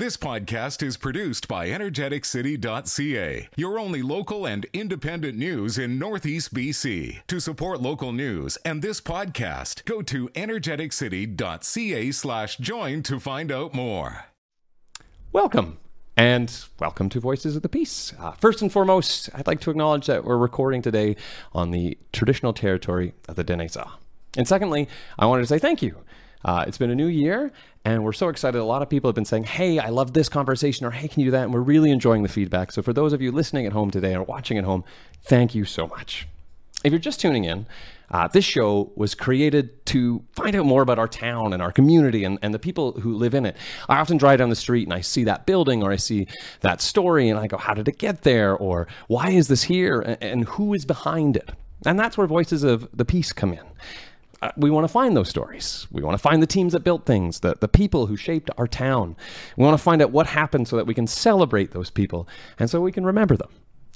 This podcast is produced by EnergeticCity.ca, your only local and independent news in Northeast BC. To support local news and this podcast, go to energeticcity.ca/join to find out more. Welcome, and welcome to Voices of the Peace. First and foremost, I'd like to acknowledge that we're recording today on the traditional territory of the Dene Za. And secondly, I wanted to say thank you. It's been a new year, and we're so excited. A lot of people have been saying, hey, I love this conversation, or hey, can you do that? And we're really enjoying the feedback. So for those of you listening at home today or watching at home, thank you so much. If you're just tuning in, this show was created to find out more about our town and our community and the people who live in it. I often drive down the street and I see that building or I see that story and I go, how did it get there? Or why is this here? And who is behind it? And that's where Voices of the Peace come in. We want to find those stories. We want to find the teams that built things, the people who shaped our town. We want to find out what happened so that we can celebrate those people and so we can remember them.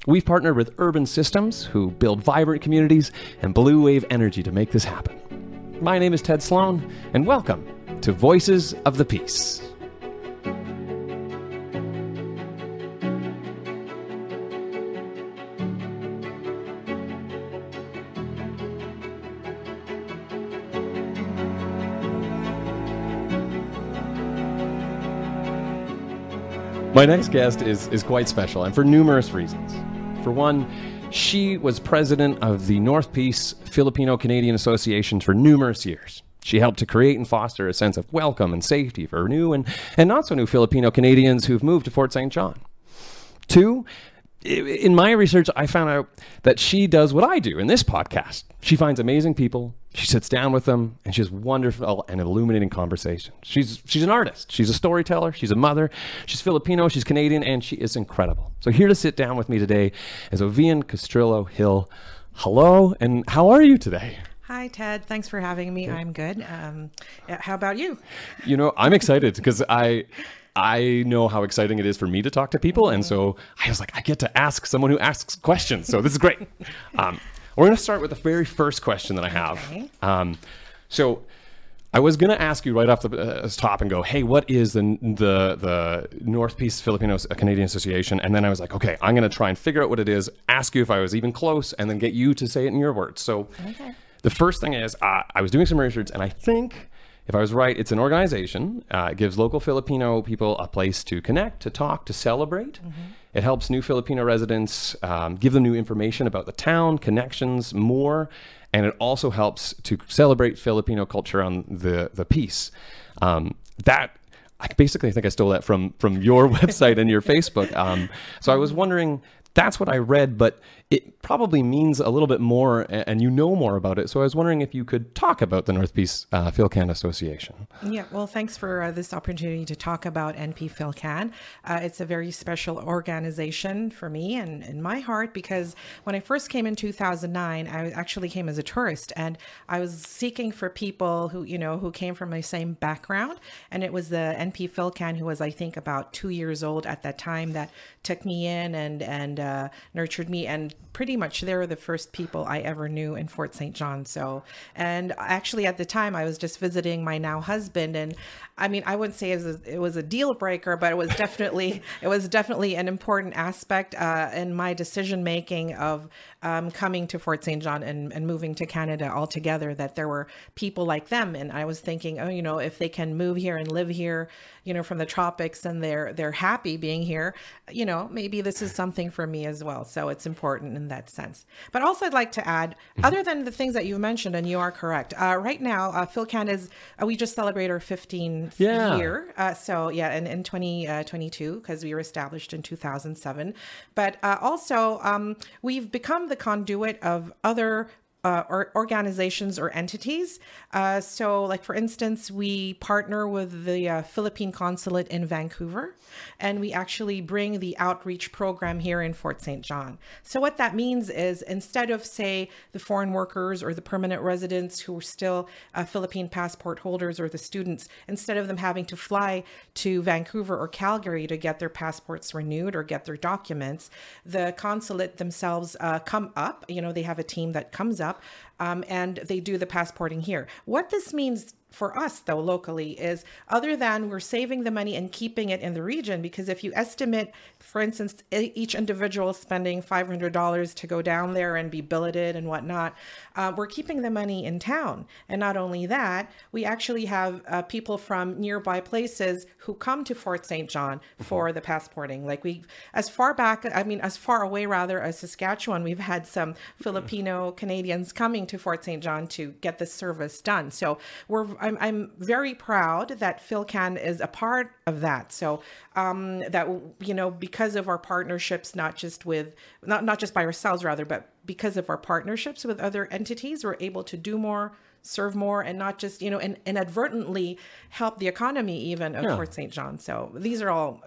We've partnered with Urban Systems, who build vibrant communities, and Blue Wave Energy to make this happen. My name is Ted Sloan, and welcome to Voices of the Peace. My next guest is quite special, and for numerous reasons. For one, she was president of the North Peace Filipino-Canadian Association for numerous years. She helped to create and foster a sense of welcome and safety for new and not-so-new Filipino-Canadians who've moved to Fort St. John. Two, in my research, I found out that she does what I do in this podcast. She finds amazing people, she sits down with them, and she has wonderful and illuminating conversations. She's an artist, she's a storyteller, she's a mother, she's Filipino, she's Canadian, and she is incredible. So here to sit down with me today is Ovian Castrillo-Hill. Hello, and how are you today? Hi, Ted. Thanks for having me. I'm good. How about you? You know, I'm excited because I know how exciting it is for me to talk to people, and so I was like, I get to ask someone who asks questions, so this is great. We're going to start with the very first question that I have. Okay. So I was going to ask you right off the top and go, hey, what is the North Peace Filipino-Canadian Association? And then I was like, okay, I'm going to try and figure out what it is, ask you if I was even close, and then get you to say it in your words. So the first thing is, I was doing some research, and I think, if I was right, it's an organization. It gives local Filipino people a place to connect, to talk, to celebrate. Mm-hmm. It helps new Filipino residents, give them new information about the town, connections, more. And it also helps to celebrate Filipino culture on the peace. That, I basically think I stole that from your website and your Facebook. So I was wondering, that's what I read, but it probably means a little bit more, and you know more about it. So I was wondering if you could talk about the North Peace Philcan Association. Yeah, well, thanks for this opportunity to talk about NP Philcan. It's a very special organization for me and in my heart, because when I first came in 2009, I actually came as a tourist, and I was seeking for people who came from my same background. And it was the NP Philcan, who was, I think, about 2 years old at that time, that took me in and nurtured me, and pretty much they were the first people I ever knew in Fort St. John. So, and actually at the time I was just visiting my now husband, and I mean, I wouldn't say it was a deal breaker, but it was definitely an important aspect in my decision making of coming to Fort St. John and moving to Canada altogether, that there were people like them. And I was thinking, if they can move here and live here, from the tropics, and they're happy being here, maybe this is something for me as well. So it's important in that sense. But also I'd like to add, other than the things that you mentioned, and you are correct, right now, Philcan is, we just celebrate our 15th year. In 2022, because we were established in 2007. But also, we've become the conduit of other or organizations or entities. So like, for instance, we partner with the Philippine Consulate in Vancouver, and we actually bring the outreach program here in Fort St. John. So what that means is, instead of, say, the foreign workers or the permanent residents who are still Philippine passport holders, or the students, instead of them having to fly to Vancouver or Calgary to get their passports renewed or get their documents, the consulate themselves come up. They have a team that comes up, and they do the passporting here. What this means for us though locally is, other than we're saving the money and keeping it in the region, because if you estimate, for instance, each individual spending $500 to go down there and be billeted and whatnot, we're keeping the money in town. And not only that, we actually have people from nearby places who come to Fort St. John for the passporting. Like as far away as Saskatchewan, we've had some Filipino Canadians coming to Fort St. John to get this service done. So I'm very proud that Philcan is a part of that. So because of our partnerships, not just by ourselves, but because of our partnerships with other entities, we're able to do more, serve more, and not just, and inadvertently help the economy even of Fort St. John. So these are all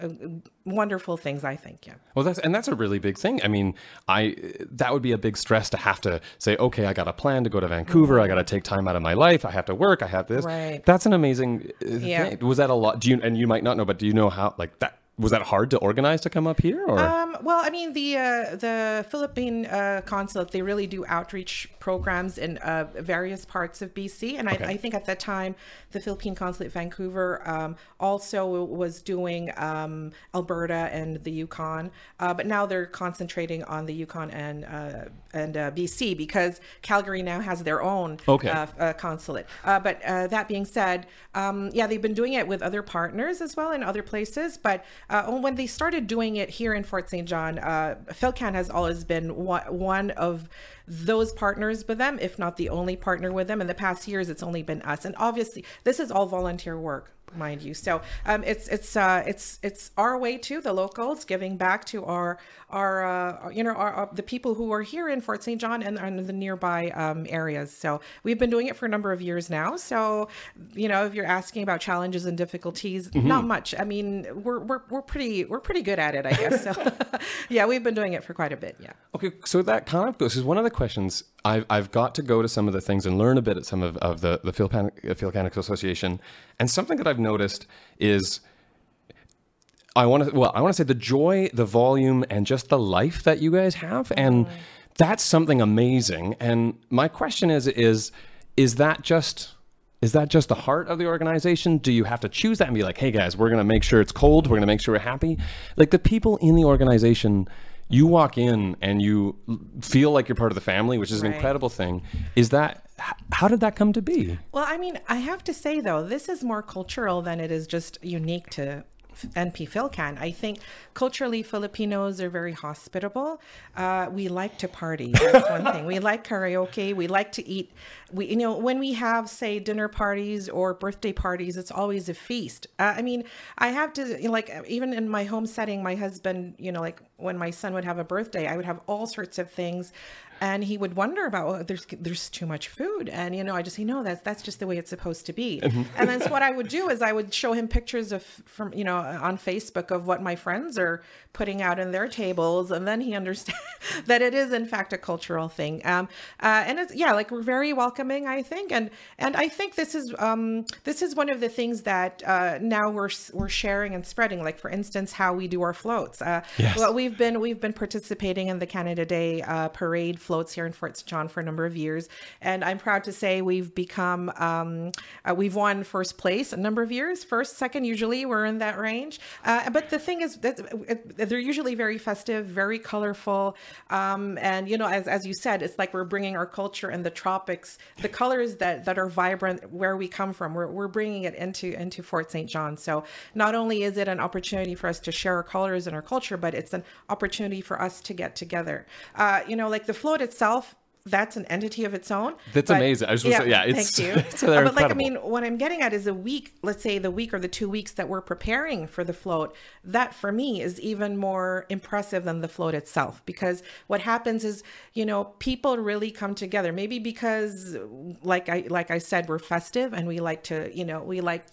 wonderful things, I think. Yeah. Well, that's a really big thing. I mean, that would be a big stress to have to say, okay, I got a plan to go to Vancouver. Mm-hmm. I got to take time out of my life. I have to work. I have this. Right. That's an amazing thing. Was that a lot? You might not know, but do you know how like that? Was that hard to organize to come up here? Or? Well, I mean, the Philippine Consulate, they really do outreach programs in various parts of BC. And I think at that time, the Philippine Consulate Vancouver also was doing Alberta and the Yukon. But now they're concentrating on the Yukon and BC, because Calgary now has their own consulate. But that being said, they've been doing it with other partners as well in other places. But when they started doing it here in Fort St. John, Philcan has always been one of those partners with them, if not the only partner with them. In the past years, it's only been us. And obviously, this is all volunteer work, mind you. So it's our way to the locals giving back to our the people who are here in Fort St. John and the nearby areas. So we've been doing it for a number of years now. So if you're asking about challenges and difficulties, not much. I mean, we're pretty good at it, I guess. So we've been doing it for quite a bit. Yeah. Okay, so that kind of goes, because one of the questions I've got to go to some of the things and learn a bit at some of the Philcan Association, and something that I've noticed is I want to say the joy, the volume, and just the life that you guys have, and that's something amazing. And my question is that just the heart of the organization? Do you have to choose that and be like, hey guys, we're going to make sure it's cold, we're going to make sure we're happy? Like the people in the organization, you walk in and you feel like you're part of the family, which is an incredible thing. Is that, how did that come to be? Well, I mean, I have to say though, this is more cultural than it is just unique to NP Philcan. I think culturally Filipinos are very hospitable. We like to party. That's one thing. We like karaoke. We like to eat. When we have, say, dinner parties or birthday parties, it's always a feast. I mean, I have to, like, even in my home setting, my husband, like when my son would have a birthday, I would have all sorts of things. And he would wonder about, there's too much food. And, I just say, no, that's just the way it's supposed to be. And that's what I would do is I would show him pictures from on Facebook of what my friends are putting out in their tables. And then he understands that it is, in fact, a cultural thing. And it's, we're very welcoming, I think. And I think this is one of the things that now we're sharing and spreading. Like, for instance, how we do our floats. Well, we've been participating in the Canada Day parade floats here in Fort St. John for a number of years, and I'm proud to say we've become we've won first place a number of years, first, second, usually we're in that range, but the thing is that they're usually very festive, very colorful, and as you said, it's like we're bringing our culture in the tropics, the colors that are vibrant where we come from, we're bringing it into Fort St. John. So not only is it an opportunity for us to share our colors and our culture, but it's an opportunity for us to get together. Like the float itself, that's an entity of its own. That's amazing. I was just thank you. It's but like, I mean, what I'm getting at is the week or the 2 weeks that we're preparing for the float, that for me is even more impressive than the float itself, because what happens is, people really come together, maybe because like I said, we're festive and we like to, we like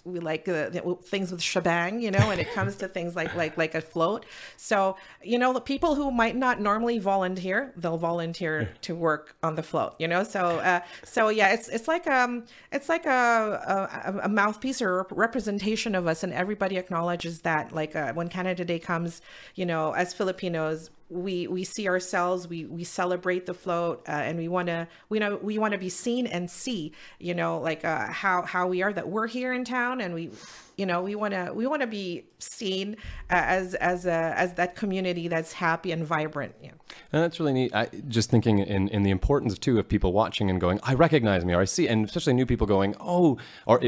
things with shebang, when it comes to things like a float. So, the people who might not normally volunteer, they'll volunteer to work on the float, so it's like a mouthpiece or a representation of us, and everybody acknowledges that, when Canada Day comes, as Filipinos, we see ourselves, we celebrate the float, and we want to be seen and see, how we are, that we're here in town, and we want to be seen as that community that's happy and vibrant. Yeah. And that's really neat. I just thinking in the importance too of people watching and going, I recognize me, or I see, and especially new people going, oh, or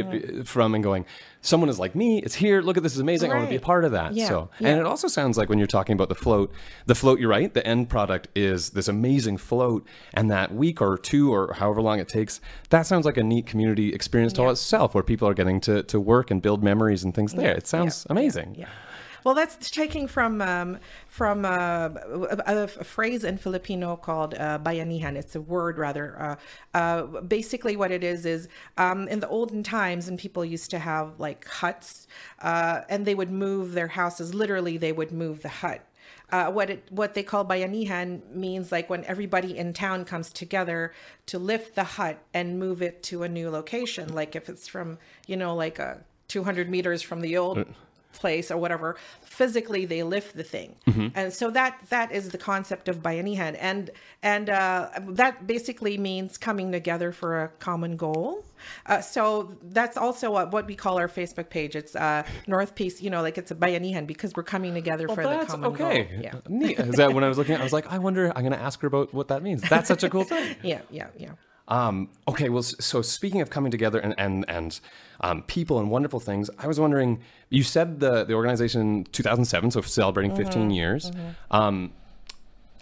from and going, someone is like me, it's here, look at this, is amazing, right. I want to be a part of that. Yeah. So, yeah. And it also sounds like when you're talking about the float, you're right, the end product is this amazing float, and that week or two or however long it takes, that sounds like a neat community experience to all itself, where people are getting to work and build memories and things there. It sounds amazing. Yeah. Well, that's taking from a phrase in Filipino called bayanihan. It's a word, rather. Basically, what it is in the olden times, and people used to have like huts, and they would move their houses. Literally, they would move the hut. What they call bayanihan means like when everybody in town comes together to lift the hut and move it to a new location. Like if it's from, like a 200 meters from the old place or whatever, physically they lift the thing. Mm-hmm. And so that is the concept of bayanihan. And that basically means coming together for a common goal. So that's also what we call our Facebook page. It's North Peace, it's a bayanihan, because we're coming together for the common goal. Yeah. Neat. Is that when I was looking at it, I was like, I wonder, I'm going to ask her about what that means. That's such a cool thing. Yeah. Okay. Well, so speaking of coming together and people and wonderful things, I was wondering, you said the organization in 2007, so celebrating 15 years. Mm-hmm.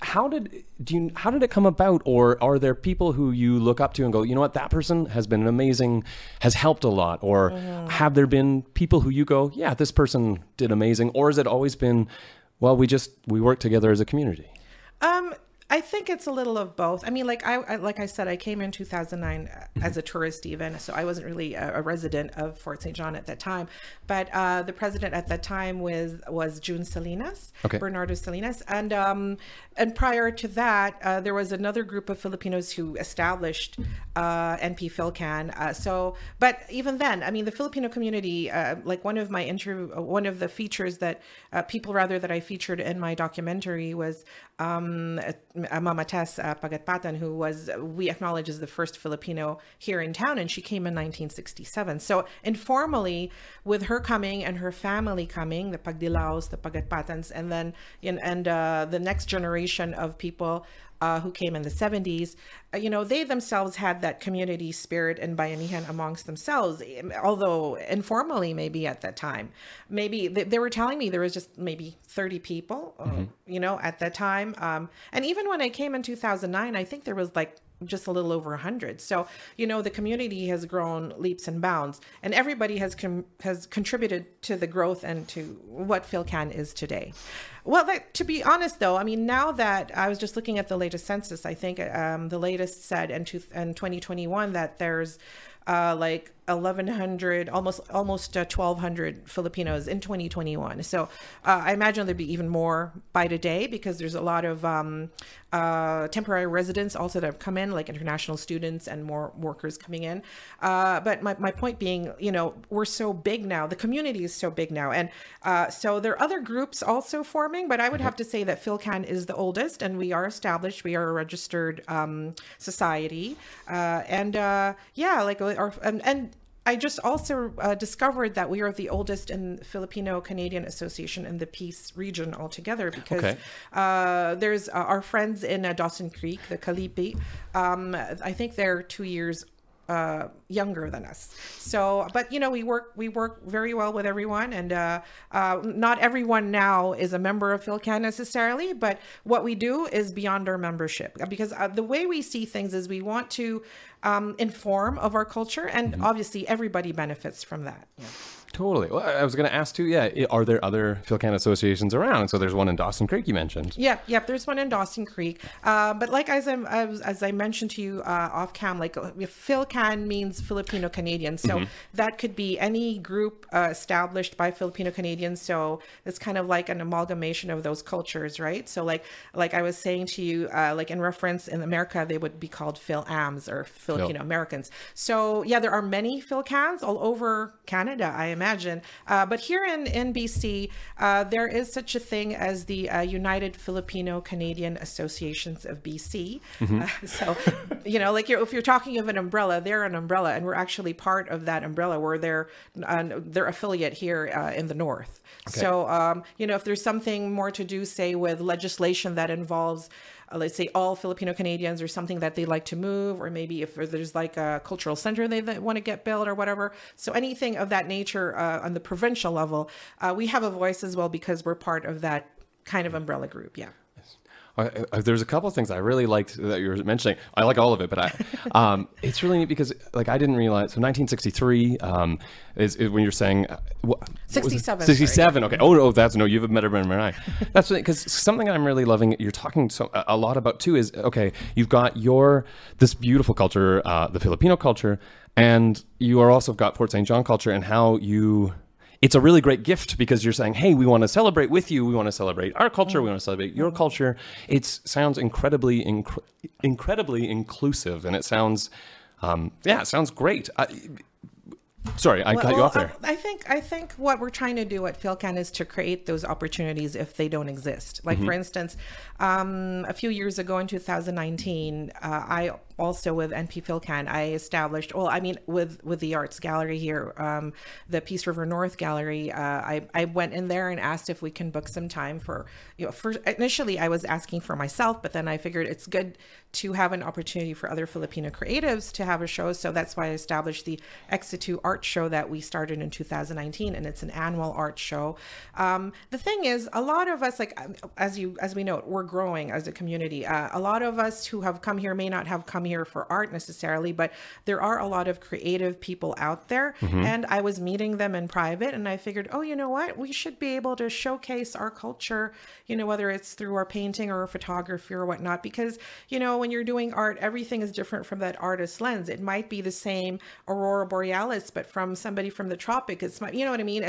How did it come about, or are there people who you look up to and go, you know what, that person has been amazing, has helped a lot, or have there been people who you go, yeah, this person did amazing, or has it always been, well, we work together as a community? I think it's a little of both. I mean, like I said, I came in 2009 as a tourist even, so I wasn't really a resident of Fort St. John at that time. But the president at that time was June Salinas, Bernardo Salinas, and prior to that, there was another group of Filipinos who established NP Philcan. But even then, I mean, the Filipino community, like one of the features that that I featured in my documentary was Mama Tess Pagatpatan, who we acknowledge as the first Filipino here in town, and she came in 1967. So informally, with her coming and her family coming, the Pagdilaos, the Pagatpatans, and then the next generation of people who came in the 70s, they themselves had that community spirit and bayanihan amongst themselves, although informally maybe at that time. Maybe they were telling me there was just maybe 30 people, at that time. And even when I came in 2009, I think there was like just a little over 100. So, the community has grown leaps and bounds, and everybody has contributed to the growth and to what Philcan is today. Well, to be honest though, I mean, now that I was just looking at the latest census, I think the latest said in 2021 that there's 1,100, almost 1,200 Filipinos in 2021. So I imagine there'd be even more by today, because there's a lot of temporary residents also that have come in, like international students and more workers coming in. But my point being, we're so big now. The community is so big now. And so there are other groups also forming, but I would have to say that Philcan is the oldest, and we are established. We are a registered society. And I just also discovered that we are the oldest in Filipino-Canadian Association in the Peace region altogether, because there's our friends in Dawson Creek, the Kalipi. I think they're 2 years younger than us. So, but we work very well with everyone, and not everyone now is a member of Philcan necessarily, but what we do is beyond our membership, because the way we see things is we want to inform of our culture, and obviously everybody benefits from that. Yeah. Totally. Well, I was going to ask too, are there other Philcan associations around? So there's one in Dawson Creek you mentioned. Yep, there's one in Dawson Creek. But like as I mentioned to you off cam, like Philcan means Filipino Canadian. So that could be any group established by Filipino Canadians. So it's kind of like an amalgamation of those cultures, right? So like I was saying to you, like in reference in America, they would be called Phil-Ams or Filipino Americans. So yeah, there are many Philcans all over Canada, I imagine. imagine. But here in BC, there is such a thing as the United Filipino-Canadian Associations of B.C. Mm-hmm. So, you know, like if you're talking of an umbrella, they're an umbrella, and we're actually part of that umbrella. We're their affiliate here in the north. Okay. So, you know, if there's something more to do, say, with legislation that involves, let's say, all Filipino Canadians or something that they like to move, or maybe if there's like a cultural center they want to get built or whatever. So anything of that nature on the provincial level, we have a voice as well because we're part of that kind of umbrella group. Yeah. There's a couple of things I really liked that you were mentioning. I like all of it, but it's really neat because, like, I didn't realize. So 1963 is when you're saying 67. 67. Okay. Oh, that's no. You've met better than I. That's because something I'm really loving. You're talking a lot about too is okay. You've got this beautiful culture, the Filipino culture, and you are also got Fort St. John culture and how you. It's a really great gift because you're saying, hey, we want to celebrate with you. We want to celebrate our culture. We want to celebrate your culture. It sounds incredibly inclusive, and it sounds, it sounds great. Sorry, I cut you off there. I think what we're trying to do at Philcan is to create those opportunities if they don't exist. Like, for instance, a few years ago in 2019, I also with NP Philcan, I established, with the arts gallery here, the Peace River North Gallery, I went in there and asked if we can book some time for, initially I was asking for myself, but then I figured it's good to have an opportunity for other Filipino creatives to have a show. So that's why I established the Ex Situ art show that we started in 2019, and it's an annual art show. The thing is, a lot of us, like, as we know, we're growing as a community. A lot of us who have come here may not have come here for art necessarily, but there are a lot of creative people out there. And I was meeting them in private, and I figured, you know what, we should be able to showcase our culture, whether it's through our painting or our photography or whatnot, because, when you're doing art, everything is different from that artist's lens. It might be the same Aurora Borealis, but from somebody from the tropics, it's, you know what I mean?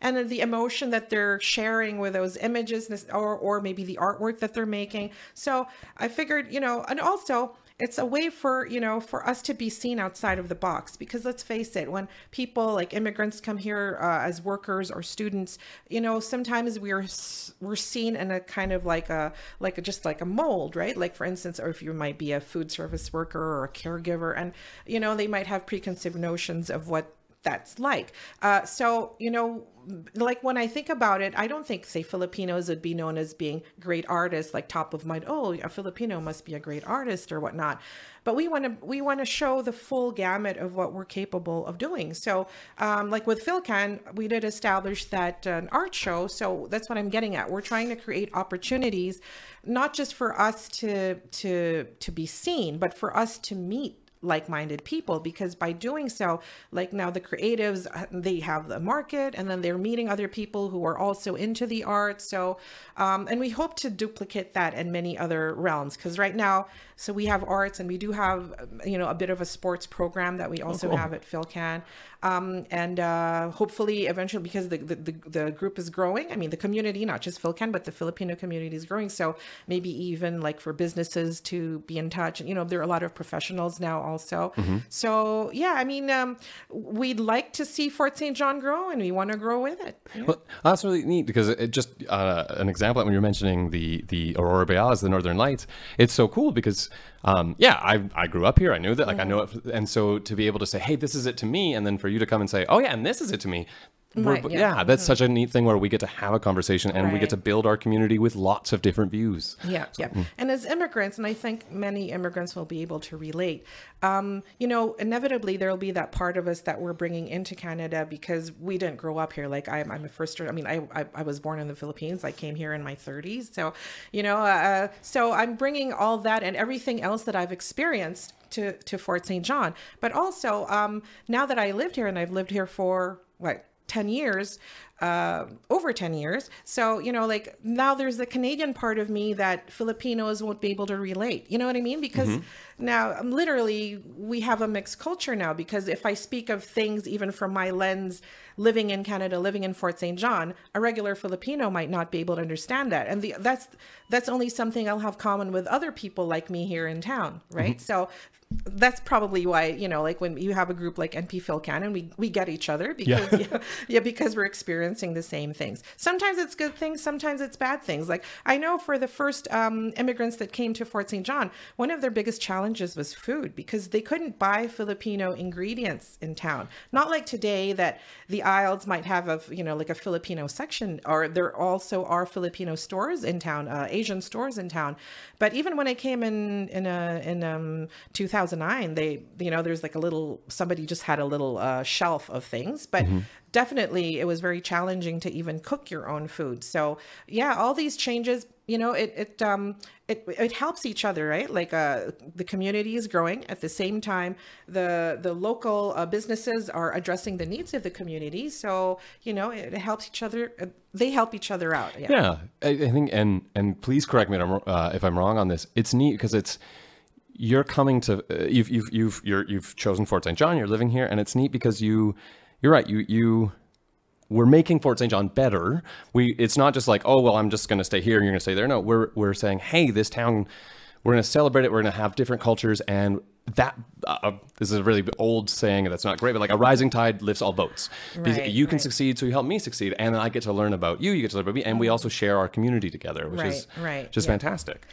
And the emotion that they're sharing with those images or maybe the artwork that they're making. So I figured, and also it's a way for, for us to be seen outside of the box, because let's face it, when people like immigrants come here as workers or students, sometimes we're seen in a kind of like a mold, right? Like, for instance, or if you might be a food service worker or a caregiver, and, they might have preconceived notions of what that's like. So, like, when I think about it, I don't think, say, Filipinos would be known as being great artists, like top of mind. Oh, a Filipino must be a great artist or whatnot. But we want to show the full gamut of what we're capable of doing. So, like with Philcan, we did establish that an art show. So that's what I'm getting at. We're trying to create opportunities, not just for us to be seen, but for us to meet like-minded people, because by doing so, like, now the creatives, they have the market, and then they're meeting other people who are also into the arts. So and we hope to duplicate that in many other realms, because right now, so we have arts, and we do have a bit of a sports program that we also have at Philcan, and hopefully eventually, because the group is growing, the community, not just Philcan but the Filipino community is growing, so maybe even like for businesses to be in touch, and there are a lot of professionals now also. So we'd like to see Fort St. John grow, and we want to grow with it. Yeah. Well, that's really neat, because it just an example when you're mentioning the Aurora Borealis, the Northern Lights, it's so cool because I grew up here, I knew that, like, I know it, and so to be able to say, hey, this is it to me, and then for you to come and say, and this is it to me. That's such a neat thing where we get to have a conversation, and we get to build our community with lots of different views. And as immigrants, and I think many immigrants will be able to relate, inevitably there'll be that part of us that we're bringing into Canada because we didn't grow up here. Like, I'm a first, I was born in the Philippines. I came here in my 30s. So, so I'm bringing all that and everything else that I've experienced to Fort St. John. But also, now that I lived here, and I've lived here for what? 10 years, over 10 years. So, like, now there's the Canadian part of me that Filipinos won't be able to relate. You know what I mean? Because Now, literally, we have a mixed culture now, because if I speak of things, even from my lens, living in Canada, living in Fort St. John, a regular Filipino might not be able to understand that. And that's only something I'll have common with other people like me here in town, right? Mm-hmm. So that's probably why, you know, like when you have a group like NP Philcan, and we get each other, because because we're experiencing the same things. Sometimes it's good things, sometimes it's bad things. Like I know for the first immigrants that came to Fort St. John, one of their biggest challenges was food, because they couldn't buy Filipino ingredients in town. Not like today that the aisles might have a Filipino section, or there also are Filipino stores in town, Asian stores in town. But even when I came in 2009, there's like somebody just had a little shelf of things, but mm-hmm. Definitely it was very challenging to even cook your own food. So yeah, all these changes, it helps each other, right? Like the community is growing at the same time. The local businesses are addressing the needs of the community. So, it helps each other. They help each other out. Yeah. I think, and please correct me if I'm wrong on this. It's neat because you're coming to, you've chosen Fort St. John, you're living here, and it's neat because you're right. We're making Fort St. John better. It's not just like, oh, well, I'm just going to stay here and you're going to stay there. No, we're saying, hey, this town, we're going to celebrate it. We're going to have different cultures. And that, this is a really old saying that's not great, but like a rising tide lifts all boats. Right, you can succeed, so you help me succeed. And I get to learn about you, you get to learn about me. And we also share our community together, which is fantastic.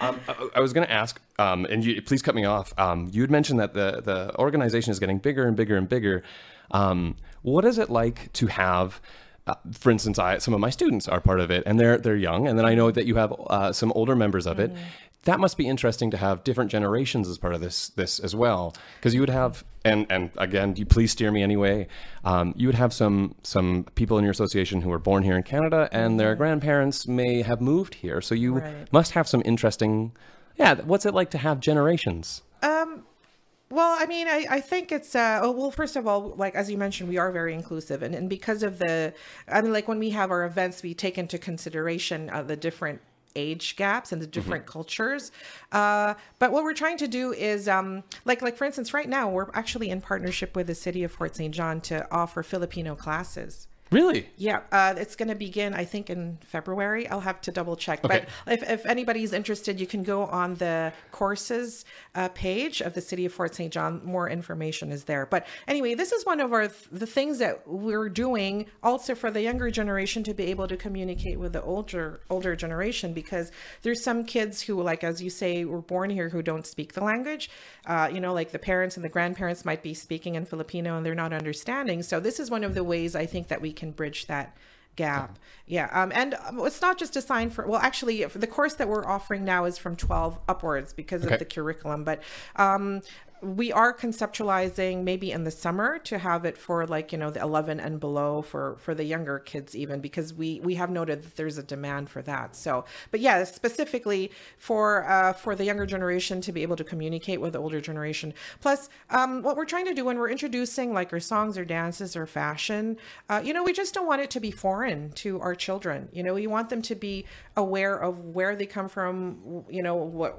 I was going to ask, and you, please cut me off. You had mentioned that the organization is getting bigger and bigger and bigger. What is it like to have, for instance, some of my students are part of it, and they're young, and then I know that you have some older members of it. That must be interesting to have different generations as part of this as well, because you would have, and again, please steer me anyway. You would have some people in your association who were born here in Canada, and their grandparents may have moved here, so you must have some interesting. Yeah, what's it like to have generations? Well, I mean, I think it's, first of all, like, as you mentioned, we are very inclusive. And because of when we have our events, we take into consideration the different age gaps and the different cultures. But what we're trying to do is, for instance, right now, we're actually in partnership with the city of Fort St. John to offer Filipino classes. Really? Yeah. It's going to begin, I think, in February. I'll have to double check. Okay. But if anybody's interested, you can go on the courses page of the City of Fort St. John. More information is there. But anyway, this is one of the things that we're doing also for the younger generation, to be able to communicate with the older generation, because there's some kids who, like, as you say, were born here who don't speak the language. The parents and the grandparents might be speaking in Filipino and they're not understanding. So this is one of the ways I think that we can bridge that gap. Yeah. And it's not just designed for the course that we're offering now is from 12 upwards because of the curriculum, but we are conceptualizing maybe in the summer to have it for the 11 and below for the younger kids, even because we have noted that there's a demand for that. So, but yeah, specifically for the younger generation to be able to communicate with the older generation. Plus, what we're trying to do when we're introducing our songs or dances or fashion, we just don't want it to be foreign to our children. We want them to be aware of where they come from, whether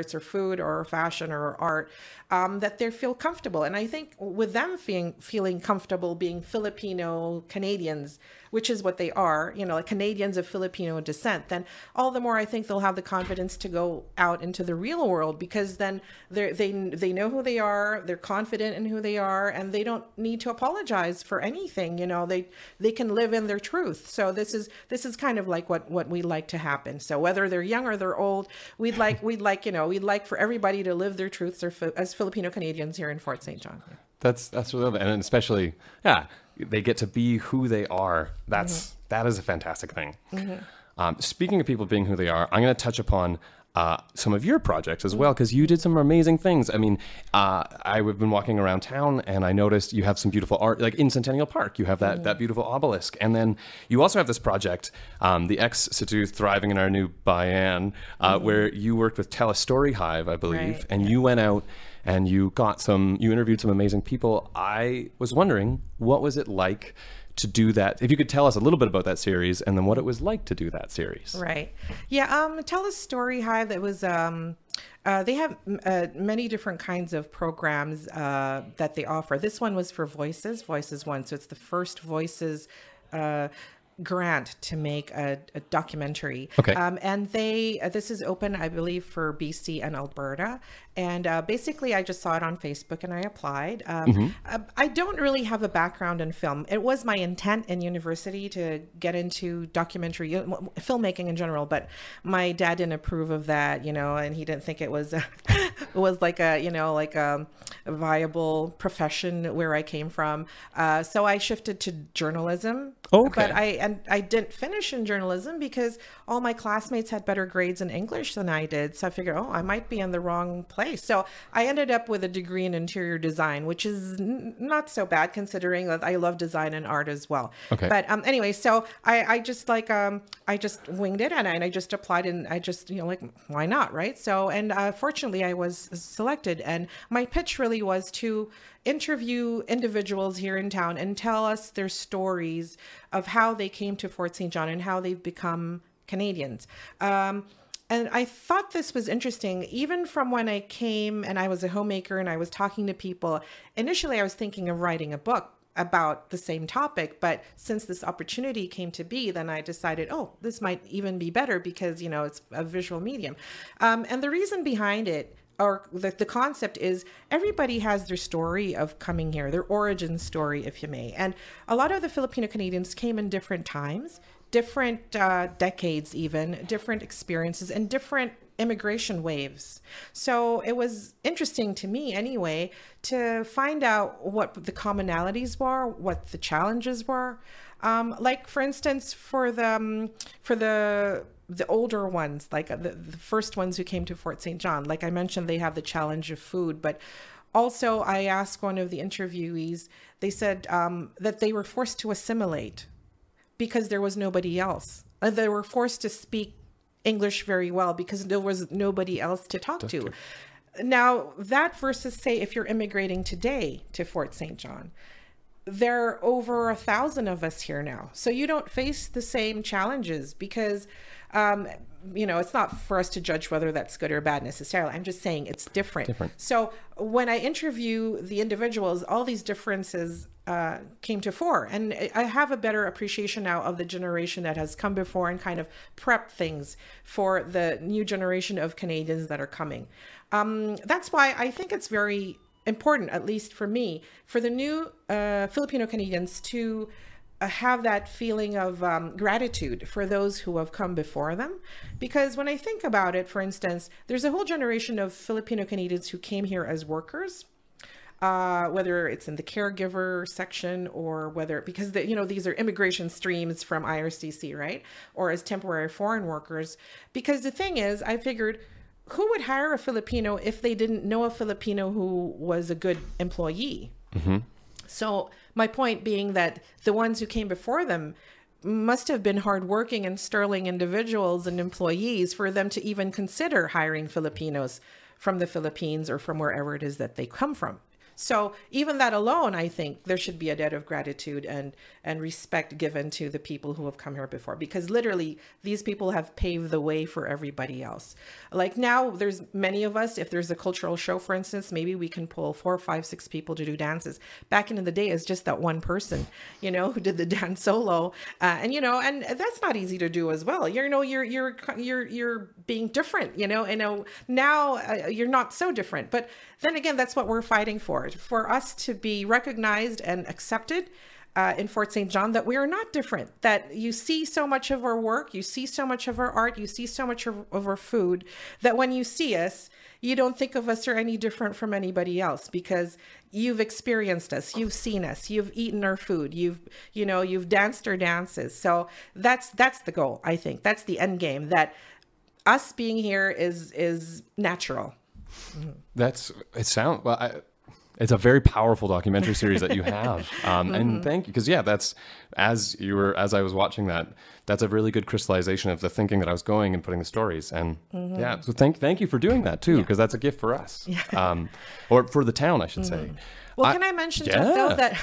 it's her food or fashion or art, that they feel comfortable. And I think with them feeling comfortable being Filipino Canadians, which is what they are, Canadians of Filipino descent, then all the more I think they'll have the confidence to go out into the real world, because then they know who they are, they're confident in who they are, and they don't need to apologize for anything. They can live in their truth. So this is kind of like what we like to happen. So whether they're young or they're old, we'd like for everybody to live their truths as Filipino Canadians here in Fort St. John. Yeah. That's really, and especially, they get to be who they are. That is a fantastic thing. Mm-hmm. Speaking of people being who they are, I'm going to touch upon some of your projects as well, because you did some amazing things. I mean, I've been walking around town and I noticed you have some beautiful art, like in Centennial Park, you have that beautiful obelisk. And then you also have this project, the Ex Situ: Thriving in Our New Bayan, where you worked with Tellus Storyhive, I believe, and you went out and you interviewed some amazing people. I was wondering, what was it like to do that? If you could tell us a little bit about that series and then what it was like to do that series. Right. Yeah. Tellus Storyhive, that was, they have many different kinds of programs that they offer. This one was for Voices 1. So it's the first Voices grant to make a documentary. Okay. And they, this is open, I believe, for BC and Alberta. And basically, I just saw it on Facebook and I applied. I don't really have a background in film. It was my intent in university to get into documentary filmmaking in general, but my dad didn't approve of that, you know, and he didn't think it was a viable profession where I came from. So I shifted to journalism. Okay. But I didn't finish in journalism because all my classmates had better grades in English than I did. So I figured, I might be in the wrong place. So I ended up with a degree in interior design, which is not so bad considering that I love design and art as well. Okay. But anyway, so I just winged it and I just applied and I just, why not? Right. So, and fortunately I was selected, and my pitch really was to interview individuals here in town and tell us their stories of how they came to Fort St. John and how they've become Canadians. And I thought this was interesting, even from when I came and I was a homemaker and I was talking to people. Initially, I was thinking of writing a book about the same topic, but since this opportunity came to be, then I decided, this might even be better because, it's a visual medium. And the reason behind it, or the concept, is everybody has their story of coming here, their origin story, if you may. And a lot of the Filipino Canadians came in different times, different decades, even different experiences and different immigration waves. So it was interesting to me anyway, to find out what the commonalities were, what the challenges were. Like for instance, for the older ones, like the first ones who came to Fort St. John, like I mentioned, they have the challenge of food. But also I asked one of the interviewees, they said that they were forced to assimilate because there was nobody else. They were forced to speak English very well because there was nobody else to talk to. Now that versus, say, if you're immigrating today to Fort St. John, there are over 1,000 of us here now. So you don't face the same challenges because, it's not for us to judge whether that's good or bad necessarily. I'm just saying it's different. So when I interview the individuals, all these differences came to fore. And I have a better appreciation now of the generation that has come before and kind of prep things for the new generation of Canadians that are coming. That's why I think it's very important, at least for me, for the new Filipino Canadians to have that feeling of gratitude for those who have come before them. Because when I think about it, for instance, there's a whole generation of Filipino Canadians who came here as workers, whether it's in the caregiver section or whether, because these are immigration streams from IRCC, right? Or as temporary foreign workers. Because the thing is, I figured, who would hire a Filipino if they didn't know a Filipino who was a good employee? Mm-hmm. So my point being that the ones who came before them must have been hardworking and sterling individuals and employees for them to even consider hiring Filipinos from the Philippines or from wherever it is that they come from. So even that alone, I think there should be a debt of gratitude and respect given to the people who have come here before, because literally these people have paved the way for everybody else. Like now there's many of us, if there's a cultural show, for instance, maybe we can pull 4, 5, 6 people to do dances. Back in the day, it's just that one person, who did the dance solo. And that's not easy to do as well. You're being different, now you're not so different, but then again, that's what we're fighting for us to be recognized and accepted in Fort St. John, that we are not different, that you see so much of our work, you see so much of our art, you see so much of our food, that when you see us, you don't think of us are any different from anybody else, because you've experienced us, you've seen us, you've eaten our food, you've danced our dances. So that's the goal, I think. That's the end game, that us being here is natural. It's a very powerful documentary series that you have. And thank you. Because that's, as I was watching that, that's a really good crystallization of the thinking that I was going and putting the stories. And so thank you for doing that too, because that's a gift for us, or for the town, I should say. Well, can I mention, Ted, though, that...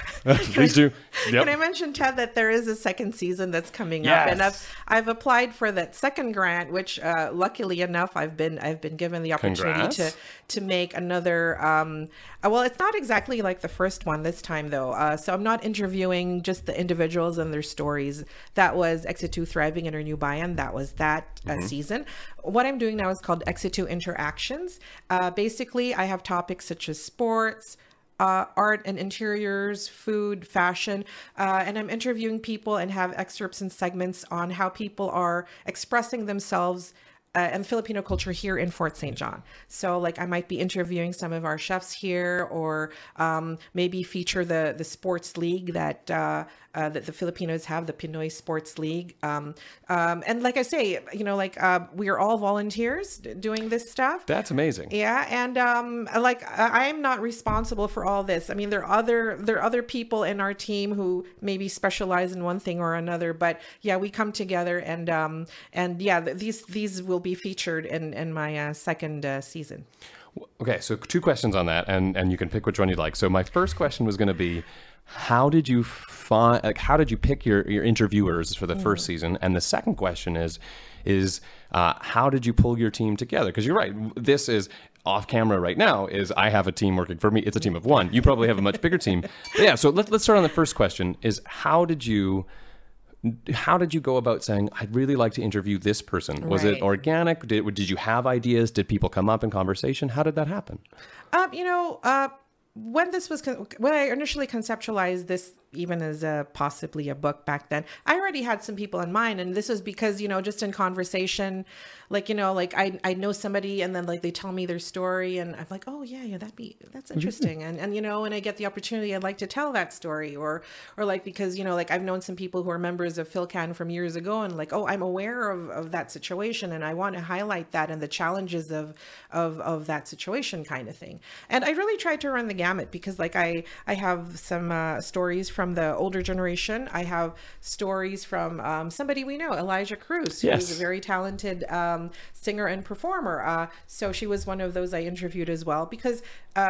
Please do. Yep. Can I mention, Ted, that there is a second season that's coming up, and I've applied for that second grant, which luckily enough, I've been given the opportunity to make another... well, it's not exactly like the first one this time, though. So I'm not interviewing just the individuals and their stories. That was Ex Situ: Thriving in Our New Bayan. That was that season. What I'm doing now is called Ex Situ Interactions. Basically, I have topics such as sports, art and interiors, food, fashion, and I'm interviewing people and have excerpts and segments on how people are expressing themselves and Filipino culture here in Fort St. John. So like I might be interviewing some of our chefs here, or maybe feature the sports league that that the Filipinos have, the Pinoy Sports League. And like I say, you know, like we are all volunteers doing this stuff. That's amazing. Yeah, and like I am not responsible for all this. I mean, there are other people in our team who maybe specialize in one thing or another. But yeah, we come together and yeah, these will be featured in my second season. Okay, so two questions on that, and you can pick which one you'd like. So my first question was going to be, how did you find? Like, how did you pick your interviewers for the first season? And the second question is how did you pull your team together? Because you're right, this is off camera right now. Is I have a team working for me. It's a team of one. You probably have a much bigger team. But yeah. So let's start on the first question. Is how did you go about saying, I'd really like to interview this person? Was it organic? Did you have ideas? Did people come up in conversation? How did that happen? When I initially conceptualized this, even as possibly a book back then, I already had some people in mind. And this was because, you know, just in conversation, like, you know, like I know somebody and then like they tell me their story and I'm like, oh yeah, that's interesting. And, you know, and I get the opportunity, I'd like to tell that story or like, because, you know, like I've known some people who are members of Philcan from years ago and like, oh, I'm aware of that situation. And I want to highlight that and the challenges of that situation kind of thing. And I really tried to run the gamut because like I have some stories from the older generation. I have stories from somebody we know, Elijah Cruz, who is a very talented singer and performer. So she was one of those I interviewed as well because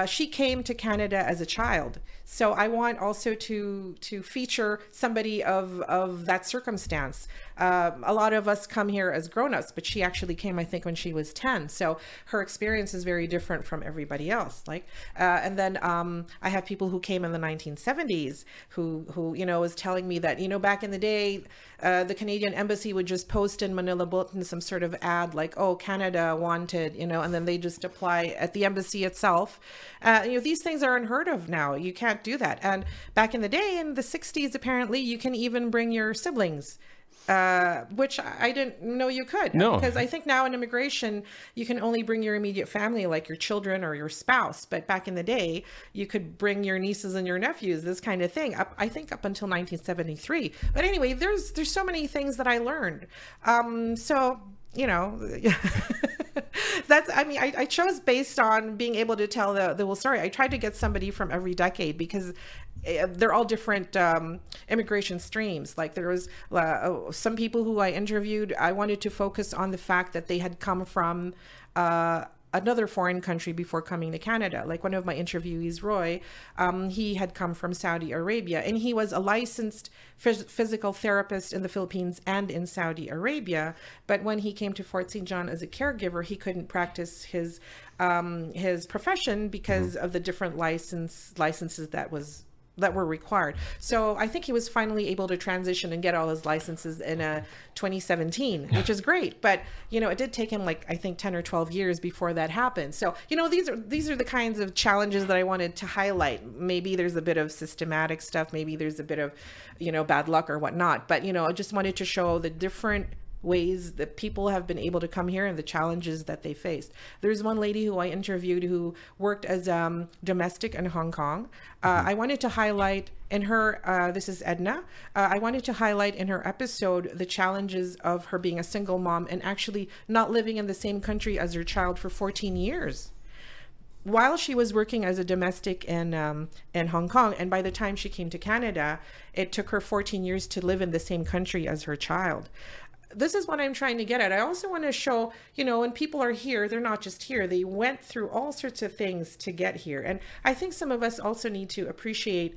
she came to Canada as a child. So I want also to feature somebody of that circumstance. A lot of us come here as grown-ups, but she actually came, I think, when she was 10. So her experience is very different from everybody else. Like, and then I have people who came in the 1970s who you know, was telling me that, you know, back in the day, the Canadian embassy would just post in Manila Bulletin some sort of ad like, oh, Canada wanted, you know, and then they just apply at the embassy itself. You know, these things are unheard of now. You can't do that. And back in the day, in the 60s, apparently, you can even bring your siblings, which I didn't know you could. No. Because I think now in immigration, you can only bring your immediate family, like your children or your spouse. But back in the day, you could bring your nieces and your nephews, this kind of thing, up until 1973. But anyway, there's so many things that I learned. So, you know... That's, I mean, I chose based on being able to tell the whole story. I tried to get somebody from every decade because they're all different immigration streams. Like there was some people who I interviewed, I wanted to focus on the fact that they had come from another foreign country before coming to Canada. Like one of my interviewees, Roy, he had come from Saudi Arabia and he was a licensed physical therapist in the Philippines and in Saudi Arabia. But when he came to Fort St. John as a caregiver, he couldn't practice his profession because of the different licenses that were required. So I think he was finally able to transition and get all his licenses in 2017, which is great. But, you know, it did take him like, I think 10 or 12 years before that happened. So, you know, these are the kinds of challenges that I wanted to highlight. Maybe there's a bit of systematic stuff. Maybe there's a bit of, you know, bad luck or whatnot. But, you know, I just wanted to show the different ways that people have been able to come here and the challenges that they faced. There's one lady who I interviewed who worked as domestic in Hong Kong. I wanted to highlight in her, this is Edna, I wanted to highlight in her episode the challenges of her being a single mom and actually not living in the same country as her child for 14 years. While she was working as a domestic in Hong Kong, and by the time she came to Canada, it took her 14 years to live in the same country as her child. this is what I'm trying to get at. I also want to show, you know, when people are here, they're not just here. They went through all sorts of things to get here. And I think some of us also need to appreciate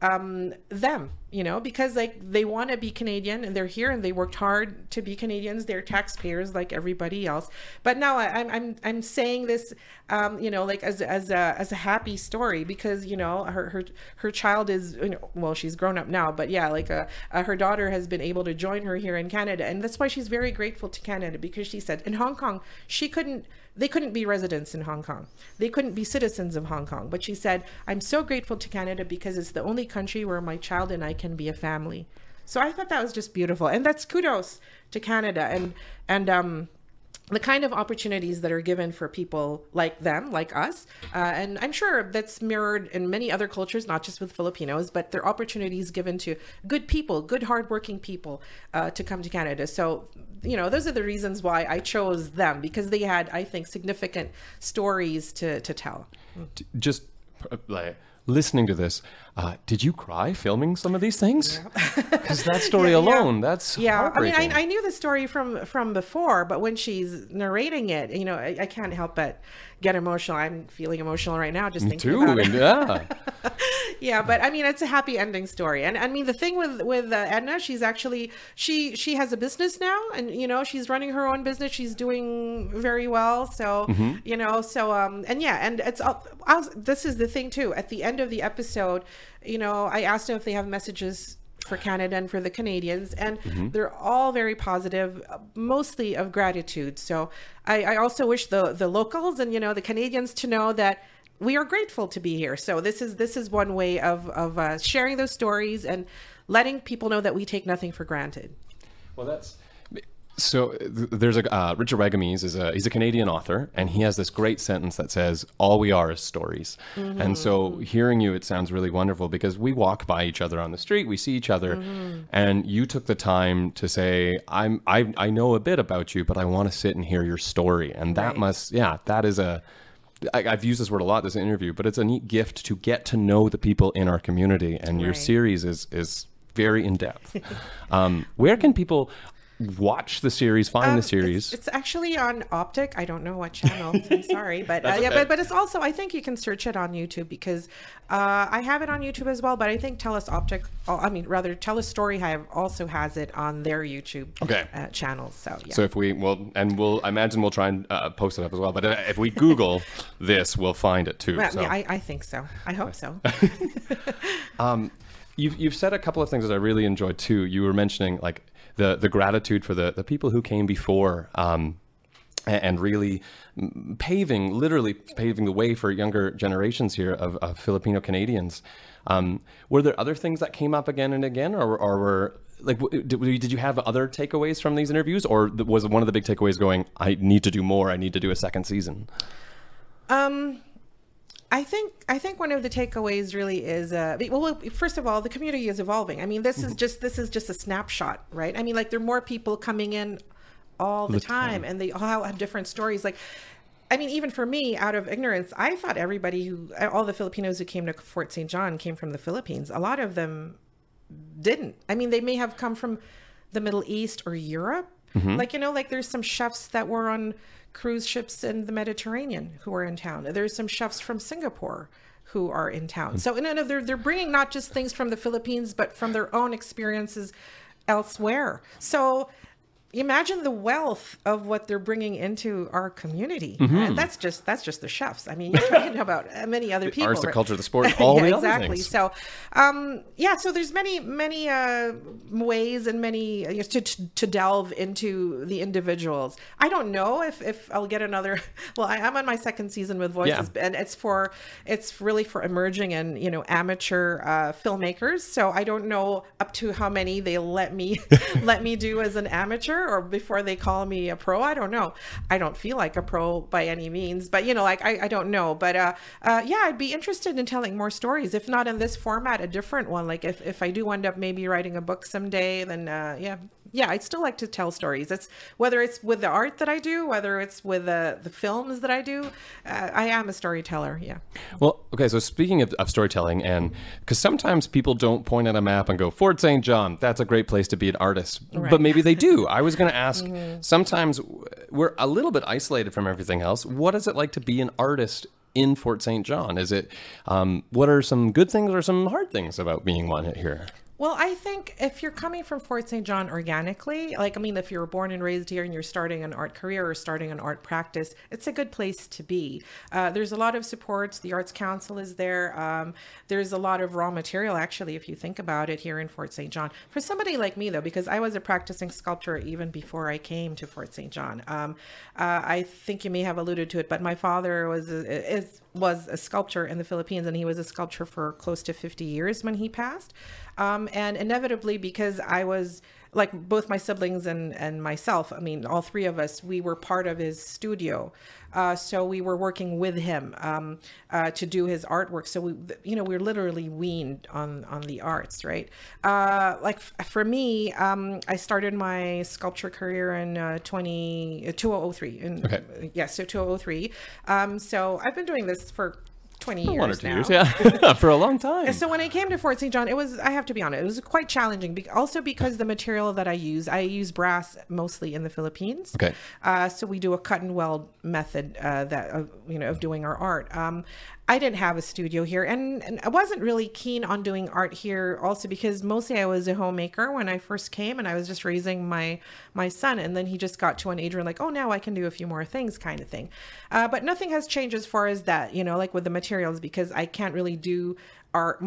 them, you know, because like they want to be Canadian and they're here and they worked hard to be Canadians. They're taxpayers like everybody else. But now I'm saying this, you know, like as a happy story, because, you know, her child is, you know, well, she's grown up now, but yeah, like her daughter has been able to join her here in Canada, and that's why she's very grateful to Canada, because she said in Hong Kong they couldn't be residents in Hong Kong. They couldn't be citizens of Hong Kong. But she said, I'm so grateful to Canada because it's the only country where my child and I can be a family. So I thought that was just beautiful. And that's kudos to Canada and the kind of opportunities that are given for people like them, like us. And I'm sure that's mirrored in many other cultures, not just with Filipinos, but there are opportunities given to good people, good hardworking people to come to Canada. So, you know, those are the reasons why I chose them, because they had, I think, significant stories to tell. Just like listening to this, did you cry filming some of these things? Because yeah. That story alone, that's heartbreaking. I mean, I knew the story from before, but when she's narrating it, you know, I can't help but get emotional. I'm feeling emotional right now just thinking about it. Yeah. Yeah, but I mean, it's a happy ending story. And I mean, the thing with Edna, she's actually, she has a business now, and, you know, she's running her own business. She's doing very well. So, mm-hmm. you know, so, and yeah, and it's, this is the thing too, at the end of the episode, you know, I asked them if they have messages for Canada and for the Canadians, and mm-hmm. they're all very positive, mostly of gratitude. So I also wish the locals and, you know, the Canadians to know that we are grateful to be here. So this is one way of sharing those stories and letting people know that we take nothing for granted. Well, that's... So there's a Richard Wagamese he's a Canadian author, and he has this great sentence that says, all we are is stories. Mm-hmm. And so hearing you, it sounds really wonderful, because we walk by each other on the street, we see each other, mm-hmm. and you took the time to say, I know a bit about you, but I want to sit and hear your story. And that that is I've used this word a lot this interview, but it's a neat gift to get to know the people in our community. And your series is very in depth. Where can people watch the series, find the series? It's actually on Optic. I don't know what channel. I'm sorry, but yeah, but it's also, I think you can search it on YouTube, because I have it on YouTube as well. But I think Tellus Storyhive also has it on their YouTube channel. So yeah. So if we I imagine we'll try and post it up as well. But if we Google this, we'll find it too. Well, so. Yeah, I think so. I hope so. You've said a couple of things that I really enjoyed too. You were mentioning like the gratitude for the people who came before, and really literally paving the way for younger generations here of Filipino Canadians. Were there other things that came up again and again, or were like, did you have other takeaways from these interviews, or was one of the big takeaways going, I need to do more, I need to do a second season? I think one of the takeaways really is, first of all, the community is evolving. I mean, this is just a snapshot, right? I mean, like, there are more people coming in all the time, and they all have different stories. Like, I mean, even for me, out of ignorance, I thought all the Filipinos who came to Fort St. John came from the Philippines. A lot of them didn't. I mean, they may have come from the Middle East or Europe. Mm-hmm. Like, you know, like there's some chefs that were on cruise ships in the Mediterranean who are in town. There's some chefs from Singapore who are in town. So they're bringing not just things from the Philippines, but from their own experiences elsewhere. So imagine the wealth of what they're bringing into our community. Mm-hmm. And that's just the chefs. I mean, you're talking about many other people. Arts, the culture, the sport, all the other things. Exactly. So, so there's many ways and many to delve into the individuals. I don't know if I'll get another. Well, I'm on my second season with Voices, and it's really for emerging and, you know, amateur filmmakers. So I don't know up to how many they let me do as an amateur, or before they call me a pro. I don't know. I don't feel like a pro by any means, but, you know, like, I don't know. But I'd be interested in telling more stories, if not in this format, a different one. Like if I do end up maybe writing a book someday, then yeah, I still like to tell stories. It's whether it's with the art that I do, whether it's with the films that I do, I am a storyteller. Yeah. Well, okay. So speaking of storytelling, and because sometimes people don't point at a map and go, Fort St. John, that's a great place to be an artist, right. But maybe they do. I was going to ask, sometimes we're a little bit isolated from everything else. What is it like to be an artist in Fort St. John? Is it, what are some good things or some hard things about being one here? Well, I think if you're coming from Fort St. John organically, like, I mean, if you were born and raised here and you're starting an art career or starting an art practice, it's a good place to be. There's a lot of support. The Arts Council is there. There's a lot of raw material, actually, if you think about it, here in Fort St. John. For somebody like me, though, because I was a practicing sculptor even before I came to Fort St. John. I think you may have alluded to it, but my father was a sculptor in the Philippines, and he was a sculptor for close to 50 years when he passed. And inevitably, because I was, like, both my siblings and myself, I mean, all three of us, we were part of his studio. So we were working with him to do his artwork. So we were literally weaned on the arts, right? For me, I started my sculpture career in 2003. Okay. Yeah, so 2003. So I've been doing this for 20 years now. 1 or 2 years, yeah. For a long time. And so when I came to Fort St. John, I have to be honest, it was quite challenging. Also because the material that I use brass mostly in the Philippines. Okay. So we do a cut and weld method of doing our art. I didn't have a studio here, and I wasn't really keen on doing art here also because mostly I was a homemaker when I first came, and I was just raising my son, and then he just got to an age where, like, oh, now I can do a few more things kind of thing. But nothing has changed as far as that, like with the materials, because I can't really do art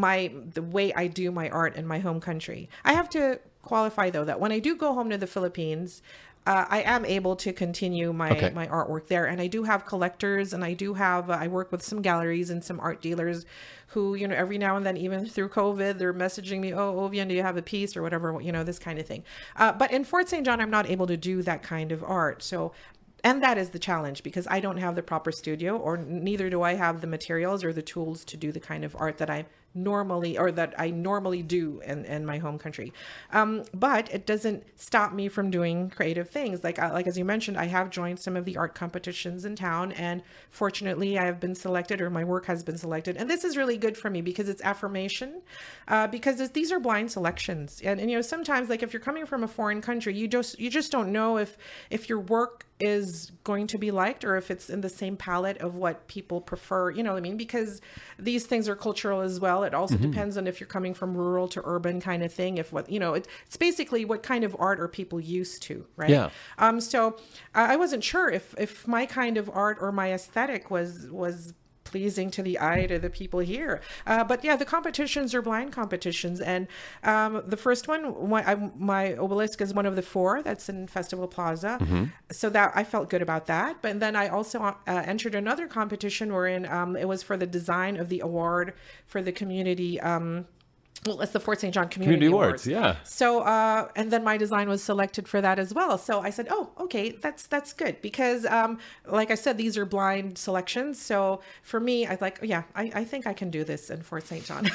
the way I do my art in my home country. I have to qualify, though, that when I do go home to the Philippines, I am able to continue my artwork there. And I do have collectors, and I do have, I work with some galleries and some art dealers who, every now and then, even through COVID, they're messaging me, oh, Ovian, do you have a piece or whatever, this kind of thing. But in Fort St. John, I'm not able to do that kind of art. So, and that is the challenge, because I don't have the proper studio, or neither do I have the materials or the tools to do the kind of art that I normally do in my home country. But it doesn't stop me from doing creative things. Like as you mentioned, I have joined some of the art competitions in town, and fortunately I have been selected, or my work has been selected. And this is really good for me because it's affirmation, because these are blind selections. And sometimes, like, if you're coming from a foreign country, you just don't know if your work is going to be liked, or if it's in the same palette of what people prefer, because these things are cultural as well. It also depends on if you're coming from rural to urban kind of thing, it's basically what kind of art are people used to, right? Yeah. So I wasn't sure if my kind of art or my aesthetic was pleasing to the eye to the people here. But yeah, the competitions are blind competitions. And the first one, my obelisk is one of the four that's in Festival Plaza. Mm-hmm. So that I felt good about that. But then I also entered another competition wherein it was for the design of the award for the community. It's the Fort St. John Community Awards. Yeah. So, and then my design was selected for that as well. So I said, oh, okay, that's good. Because, like I said, these are blind selections. So for me, I was like, yeah, I think I can do this in Fort St. John.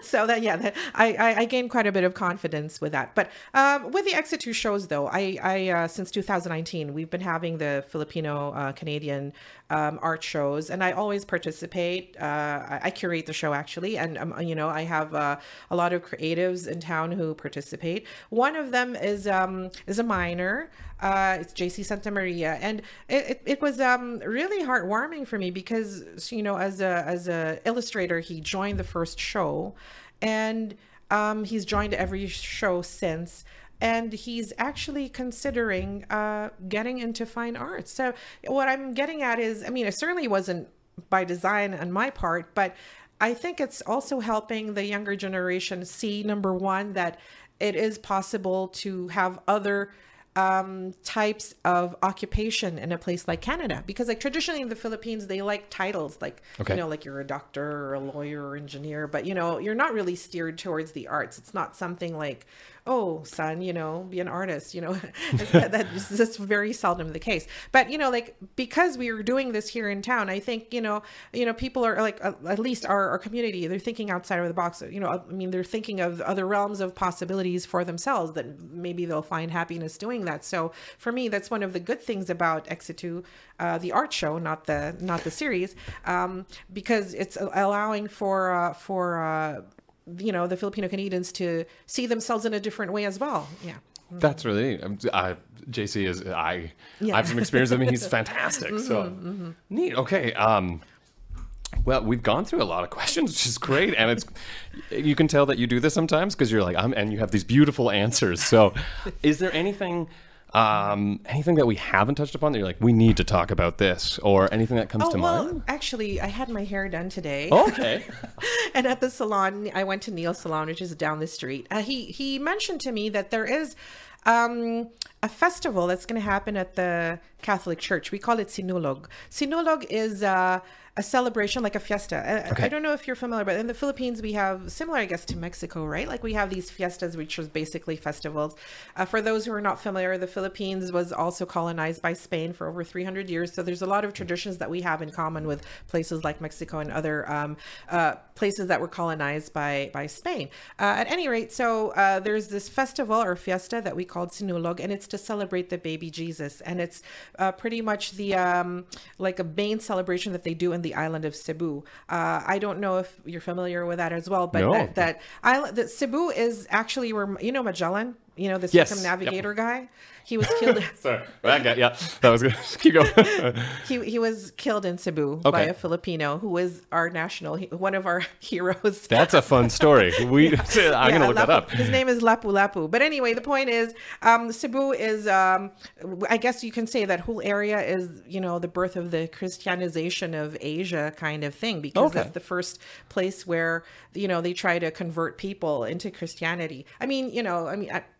So I gained quite a bit of confidence with that. But with the Exit2 shows, though, I since 2019, we've been having the Filipino-Canadian art shows. And I always participate. I curate the show, actually. And, I have a lot of creatives in town who participate. One of them is a minor. It's JC Santamaria, and it was really heartwarming for me because as a illustrator, he joined the first show, and he's joined every show since. And he's actually considering getting into fine arts. So what I'm getting at is, it certainly wasn't by design on my part, but I think it's also helping the younger generation see, number one, that it is possible to have other types of occupation in a place like Canada, because traditionally in the Philippines, they like titles, like you're a doctor or a lawyer or engineer, but you're not really steered towards the arts. It's not something like oh, son, you know, be an artist, you know, that's very seldom the case. But, you know, like, because we are doing this here in town, I think, you know, people are like, at least our community, they're thinking outside of the box, you know, I mean, they're thinking of other realms of possibilities for themselves that maybe they'll find happiness doing that. So for me, that's one of the good things about Ex Situ, the art show, not the series, because it's allowing for you know, the Filipino Canadians to see themselves in a different way as well. Yeah. That's really neat. JC is, I have some experience with him. He's fantastic. Mm-hmm, so mm-hmm. Neat. Okay. Well, we've gone through a lot of questions, which is great. And it's, you can tell that you do this sometimes because you're like, and you have these beautiful answers. So is there anything that we haven't touched upon that you're like, we need to talk about this, or anything that comes to mind? Well, actually, I had my hair done today. Okay. And at the salon, I went to Neil's salon, which is down the street. He mentioned to me that there is a festival that's going to happen at the Catholic Church. We call it Sinulog. Sinulog is a celebration, like a fiesta. Okay. I don't know if you're familiar, but in the Philippines, we have similar, I guess, to Mexico, right? Like we have these fiestas, which was basically festivals. For those who are not familiar, the Philippines was also colonized by Spain for over 300 years. So there's a lot of traditions that we have in common with places like Mexico and other places that were colonized by Spain. At any rate, so there's this festival or fiesta that we called Sinulog, and it's to celebrate the baby Jesus. And it's pretty much the like a main celebration that they do in the island of Cebu. I don't know if you're familiar with that as well, but no. that island, that Cebu is actually where, you know, Magellan, you know, the circumnavigator guy, he was killed. Sorry, that guy. Yeah, that was good. Keep going. He was killed in Cebu by a Filipino who is our national, one of our heroes. That's a fun story. I'm gonna look that up. His name is Lapu Lapu. But anyway, the point is, Cebu is, I guess you can say that whole area is, you know, the birth of the Christianization of Asia kind of thing, because that's the first place where, you know, they try to convert people into Christianity. I mean, you know,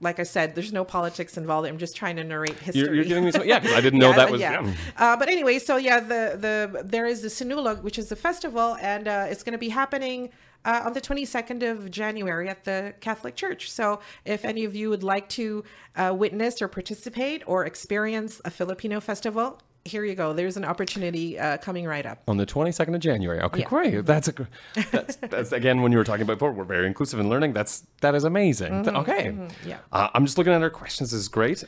like I said, there's no politics involved. I'm just trying to narrate history. You're giving me some, because I didn't know that was. Yeah. But anyway, so there is the Sinulog, which is the festival, and it's going to be happening on the 22nd of January at the Catholic Church. So if any of you would like to witness or participate or experience a Filipino festival, here you go. There's an opportunity coming right up. On the 22nd of January. Okay, great. That's again, when you were talking about before, we're very inclusive in learning. That is amazing. Mm-hmm, okay. Mm-hmm, yeah. I'm just looking at our questions. This is great.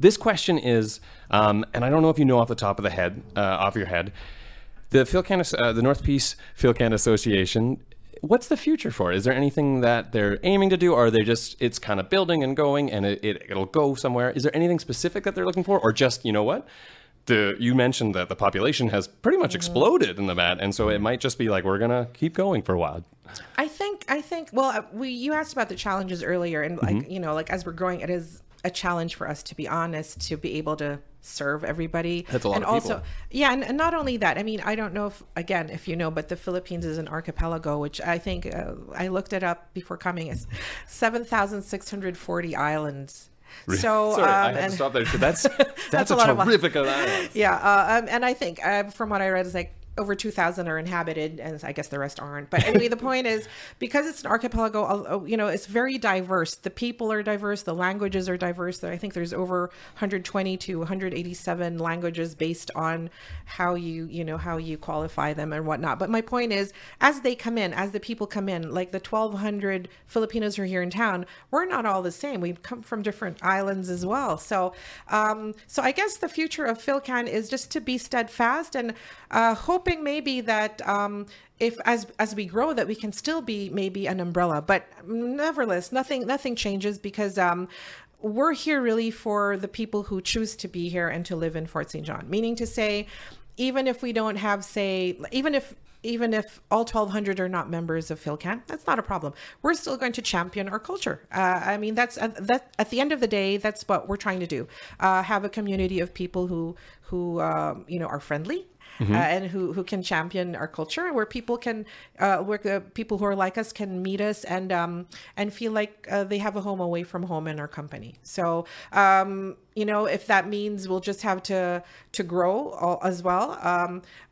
This question is, and I don't know if you know off the top of the head, off your head, the Philcan, the North Peace Filcan Association, what's the future for it? Is there anything that they're aiming to do, or are they just, it's kind of building and going, and it'll go somewhere? Is there anything specific that they're looking for, or just, you know what? You mentioned that the population has pretty much exploded in the mat, and so it might just be like, we're going to keep going for a while. I think. Well, you asked about the challenges earlier, and like you know, like as we're growing, it is a challenge for us, to be honest, to be able to serve everybody. That's a lot of people. Yeah, and not only that, I mean, I don't know if you know, but the Philippines is an archipelago, which I think I looked it up before coming. It's 7,640 islands. So I had to stop there. That's a terrific amount. Yeah, and I think from what I read, it's like over 2,000 are inhabited, and I guess the rest aren't. But anyway, the point is, because it's an archipelago, you know, it's very diverse. The people are diverse. The languages are diverse. I think there's over 120 to 187 languages based on how you qualify them and whatnot. But my point is, as the people come in, like the 1,200 Filipinos who are here in town, we're not all the same. We come from different islands as well. So I guess the future of Philcan is just to be steadfast and hope maybe that if as we grow, that we can still be maybe an umbrella, but nevertheless, nothing changes, because we're here really for the people who choose to be here and to live in Fort St. John. Meaning to say, even if we don't have, say, even if all 1,200 are not members of Philcan, that's not a problem. We're still going to champion our culture. I mean, that's at the end of the day, that's what we're trying to do. Have a community of people who you know, are friendly. Mm-hmm. And who can champion our culture, where people can people who are like us can meet us and feel like they have a home away from home in our company. So you know, if that means we'll just have to grow all, as well,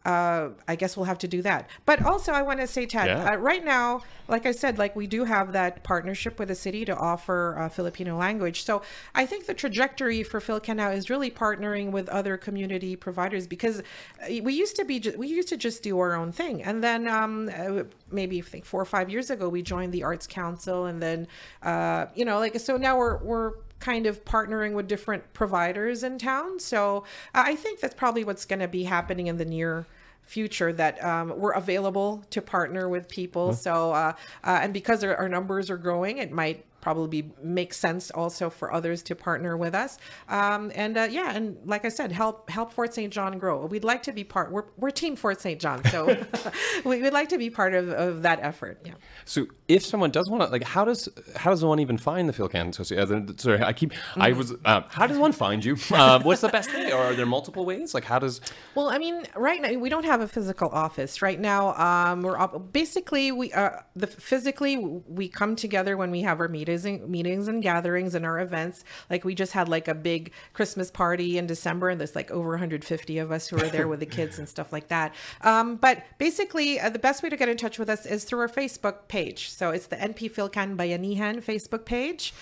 I guess we'll have to do that. But also, I want to say, Ted, right now, like I said, like we do have that partnership with the city to offer Filipino language. So I think the trajectory for Philcan now is really partnering with other community providers, because we used to just do our own thing, and then maybe I think 4 or 5 years ago we joined the Arts Council, and then you know, like, so now we're kind of partnering with different providers in town. So I think that's probably what's going to be happening in the near future, that we're available to partner with people. Mm-hmm. So and because our numbers are growing, it might probably make sense also for others to partner with us. And like I said, help Fort St. John grow. We'd like to be part. We're Team Fort St. John, so we'd like to be part of that effort. Yeah. So if someone does want to, like, how does one even find the Philcan Association? Sorry, how does one find you? What's the best way? Or are there multiple ways? Like, how does? Well, I mean, right now we don't have a physical office. Right now, we come together when we have our meetings. Meetings and gatherings and our events. Like, we just had like a big Christmas party in December, and there's like over 150 of us who are there with the kids and stuff like that. But basically, the best way to get in touch with us is through our Facebook page. So it's the NP Philcan Bayanihan Facebook page.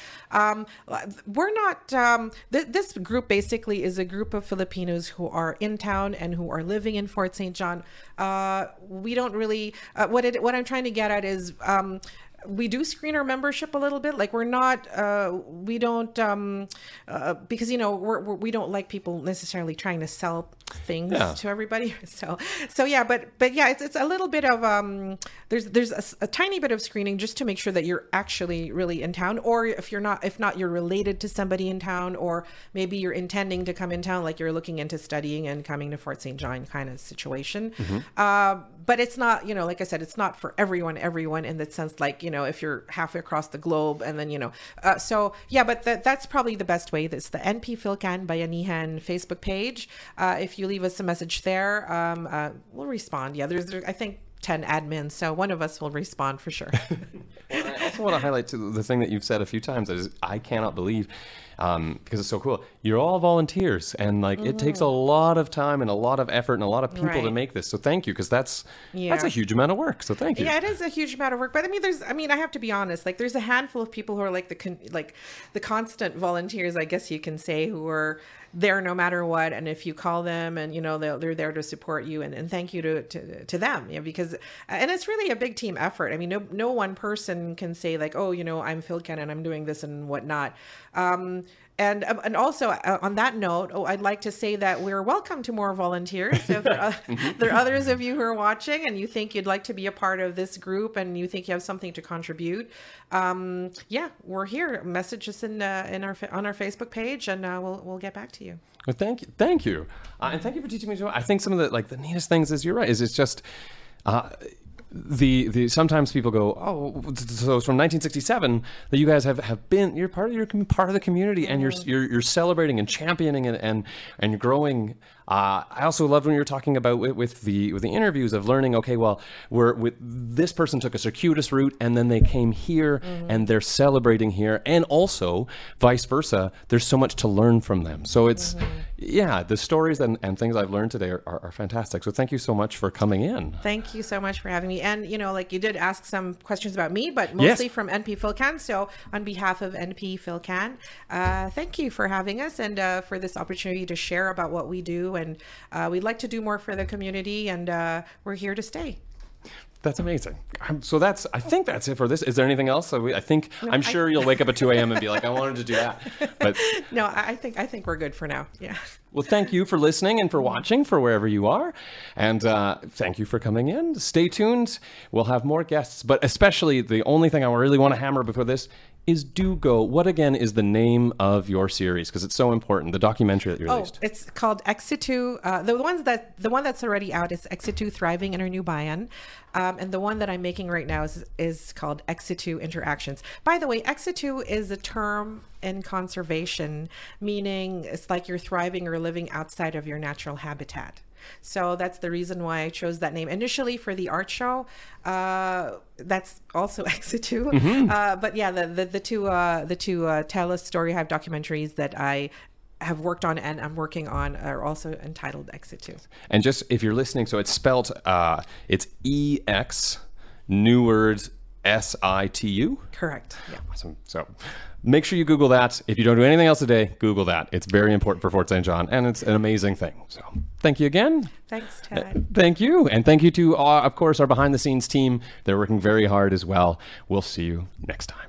We're not this group basically is a group of Filipinos who are in town and who are living in Fort St. John. We don't really what I'm trying to get at is we do screen our membership a little bit. Like, we're not, we don't, because, you know, we don't like people necessarily trying to sell things to everybody. So yeah, but yeah, it's a little bit of, there's a tiny bit of screening just to make sure that you're actually really in town, or if not, you're related to somebody in town, or maybe you're intending to come in town, like you're looking into studying and coming to Fort St. John kind of situation. Mm-hmm. But it's not, you know, like I said, it's not for everyone in that sense, like, you know, if you're halfway across the globe and then, you know, but that's probably the best way. That's the NP Philcan Bayanihan Facebook page. If you leave us a message there, we'll respond. Yeah, there's I think 10 admins, so one of us will respond for sure. Well, I also want to highlight to the thing that you've said a few times is I cannot believe, because it's so cool, you're all volunteers, and like it takes a lot of time and a lot of effort and a lot of people to make this, so thank you, because that's a huge amount of work, so thank you. Yeah, it is a huge amount of work, but I mean I have to be honest, like there's a handful of people who are like the constant volunteers, I guess you can say, who are there no matter what, and if you call them, and you know they're there to support you, and thank you to them, you know, because, and it's really a big team effort. I mean, no one person can say like, oh, you know, I'm Philcan and I'm doing this and whatnot. And also on that note, I'd like to say that we're welcome to more volunteers. If there are others of you who are watching and you think you'd like to be a part of this group and you think you have something to contribute, we're here. Message us on our Facebook page, and we'll get back to you. Well, thank you, and thank you for teaching me. I think some of the neatest things is, you're right, is it's just. The sometimes people go, oh, so it's from 1967 that you guys have been, you're part of the community, and you're celebrating and championing and growing. I also loved when you were talking about with the interviews of learning, okay, well, this person took a circuitous route and then they came here and they're celebrating here, and also vice versa, there's so much to learn from them. So it's, the stories and things I've learned today are fantastic. So thank you so much for coming in. Thank you so much for having me. And, you know, like you did ask some questions about me, but mostly from NP Philcan. So on behalf of NP Philcan, thank you for having us and for this opportunity to share about what we do. And we'd like to do more for the community, and we're here to stay. That's amazing. So I think that's it for this. Is there anything else? I'm sure you'll wake up at 2 a.m. and be like, I wanted to do that. But no, I think we're good for now. Yeah. Well, thank you for listening and for watching, for wherever you are. And thank you for coming in. Stay tuned. We'll have more guests. But especially the only thing I really want to hammer before this is do go. What again is the name of your series? Because it's so important. The documentary that you released. Oh, it's called Ex Situ. The one that's already out is Ex Situ: Thriving in Our New Bayan, and the one that I'm making right now is called Ex Situ Interactions. By the way, Ex Situ is a term in conservation, meaning it's like you're thriving or living outside of your natural habitat. So that's the reason why I chose that name initially for the art show. That's also Ex Situ. But yeah, the two Tellus Storyhive documentaries that I have worked on and I'm working on are also entitled Exit2. And just if you're listening, so it's spelled, it's EX, new words, SITU. Correct. Yeah. Awesome. So make sure you Google that. If you don't do anything else today, Google that. It's very important for Fort St. John, and it's an amazing thing. So thank you again. Thanks, Ted. Thank you. And thank you to, of course, our behind the scenes team. They're working very hard as well. We'll see you next time.